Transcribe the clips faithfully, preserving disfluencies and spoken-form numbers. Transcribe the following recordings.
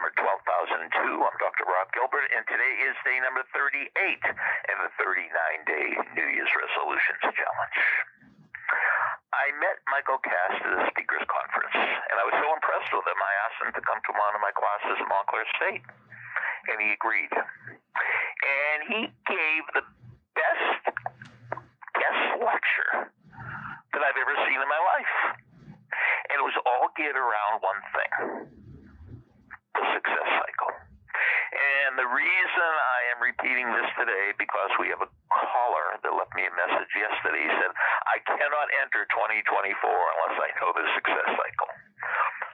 number twelve thousand two. I'm Doctor Rob Gilbert, and today is day number thirty-eight in the thirty-nine day New Year's Resolutions Challenge. I met Michael Cast at the speakers conference, and I was so impressed with him, I asked him to come to one of my classes at Montclair State, and he agreed. And he gave the best guest lecture that I've ever seen in my life. And it was all geared around one thing: the success cycle. And the reason I am repeating this today, because we have a caller that left me a message yesterday. He said, I cannot enter twenty twenty-four unless I know the success cycle.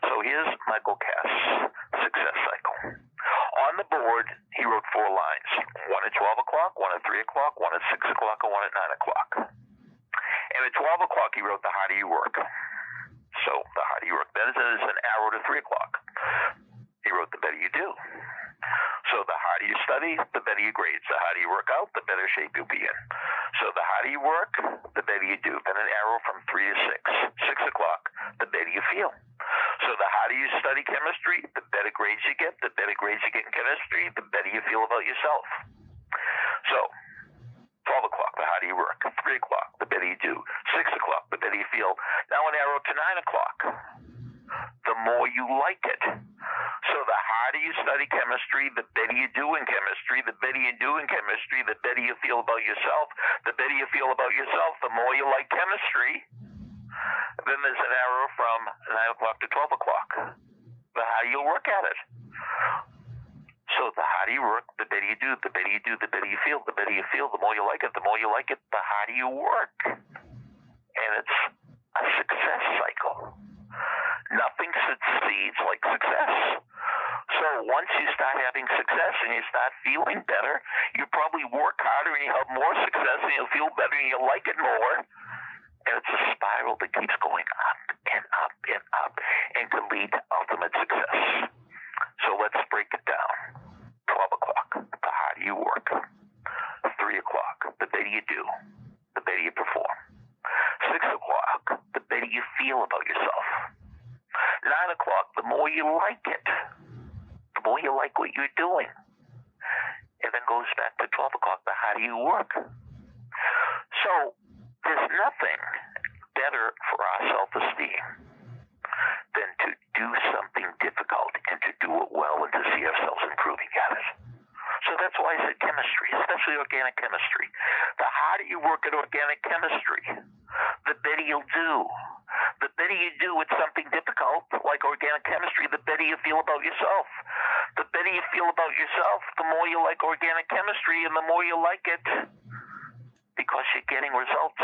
So here's Michael Kess' success cycle. On the board, he wrote four lines: one at twelve o'clock, one at three o'clock, one at six o'clock, and one at nine o'clock. And at twelve o'clock, he wrote, the harder you work. So the harder you work. Then there's an arrow to three o'clock. He wrote, the better you do. So the harder you study, the better your grades. The harder you work out, the better shape you'll be in. So the harder you work, the better you do. Then an arrow from three to six. six o'clock, the better you feel. So the harder you study chemistry, the better grades you get. The better grades you get in chemistry, the better you feel about yourself. So twelve o'clock, the harder you work. three o'clock, the better you do. six o'clock, the better you feel. Now an arrow to nine o'clock. The more you like it. So the harder you study chemistry, the better you do in chemistry. The better you do in chemistry, the better you feel about yourself. The better you feel about yourself, the more you like chemistry. Then there's an arrow from nine o'clock to twelve o'clock. The harder you work at it. So the harder you work, the better you do, the better you do, the better you feel, the better you feel, the more you like it, the more you like it, the harder you work. And it's a success cycle. Nothing succeeds like success. So once you start having success and you start feeling better, you probably work harder and you have more success and you'll feel better and you'll like it more. And it's a spiral that keeps going up and up and up and can lead to ultimate success. So let's break it down. twelve o'clock, the harder you work. three o'clock, the better you do, the better you perform. six o'clock, the better you feel about yourself. nine o'clock, the more you like it, the more you like what you're doing. And then goes back to twelve o'clock, the harder you work. So there's nothing better for our self-esteem than to do something difficult and to do it well and to see ourselves improving at it. So that's why I said chemistry, especially organic chemistry. The harder you work at organic chemistry, the better you'll do. The better you do with something difficult like organic chemistry, the better you feel about yourself. The better you feel about yourself, the more you like organic chemistry, and the more you like it, because you're getting results,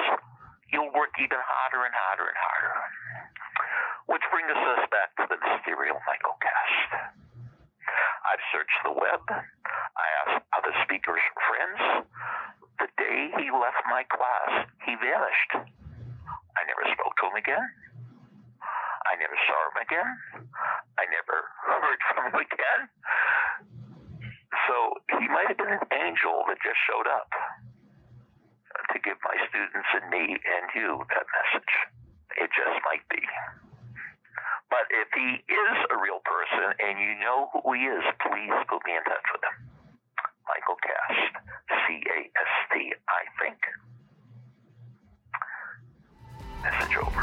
you'll work even harder and harder and harder. Which brings us back to the mysterious Michael Cast. I've searched the web. I asked other speakers, friends. The day he left my class, he vanished. I never spoke to him again. I never saw him again. I never heard from him again. So he might have been an angel that just showed up to give my students and me and you that message. It just might be. But if he is a real person and you know who he is, please go be in touch with him. Michael Cast, C A S T, I think. Message over.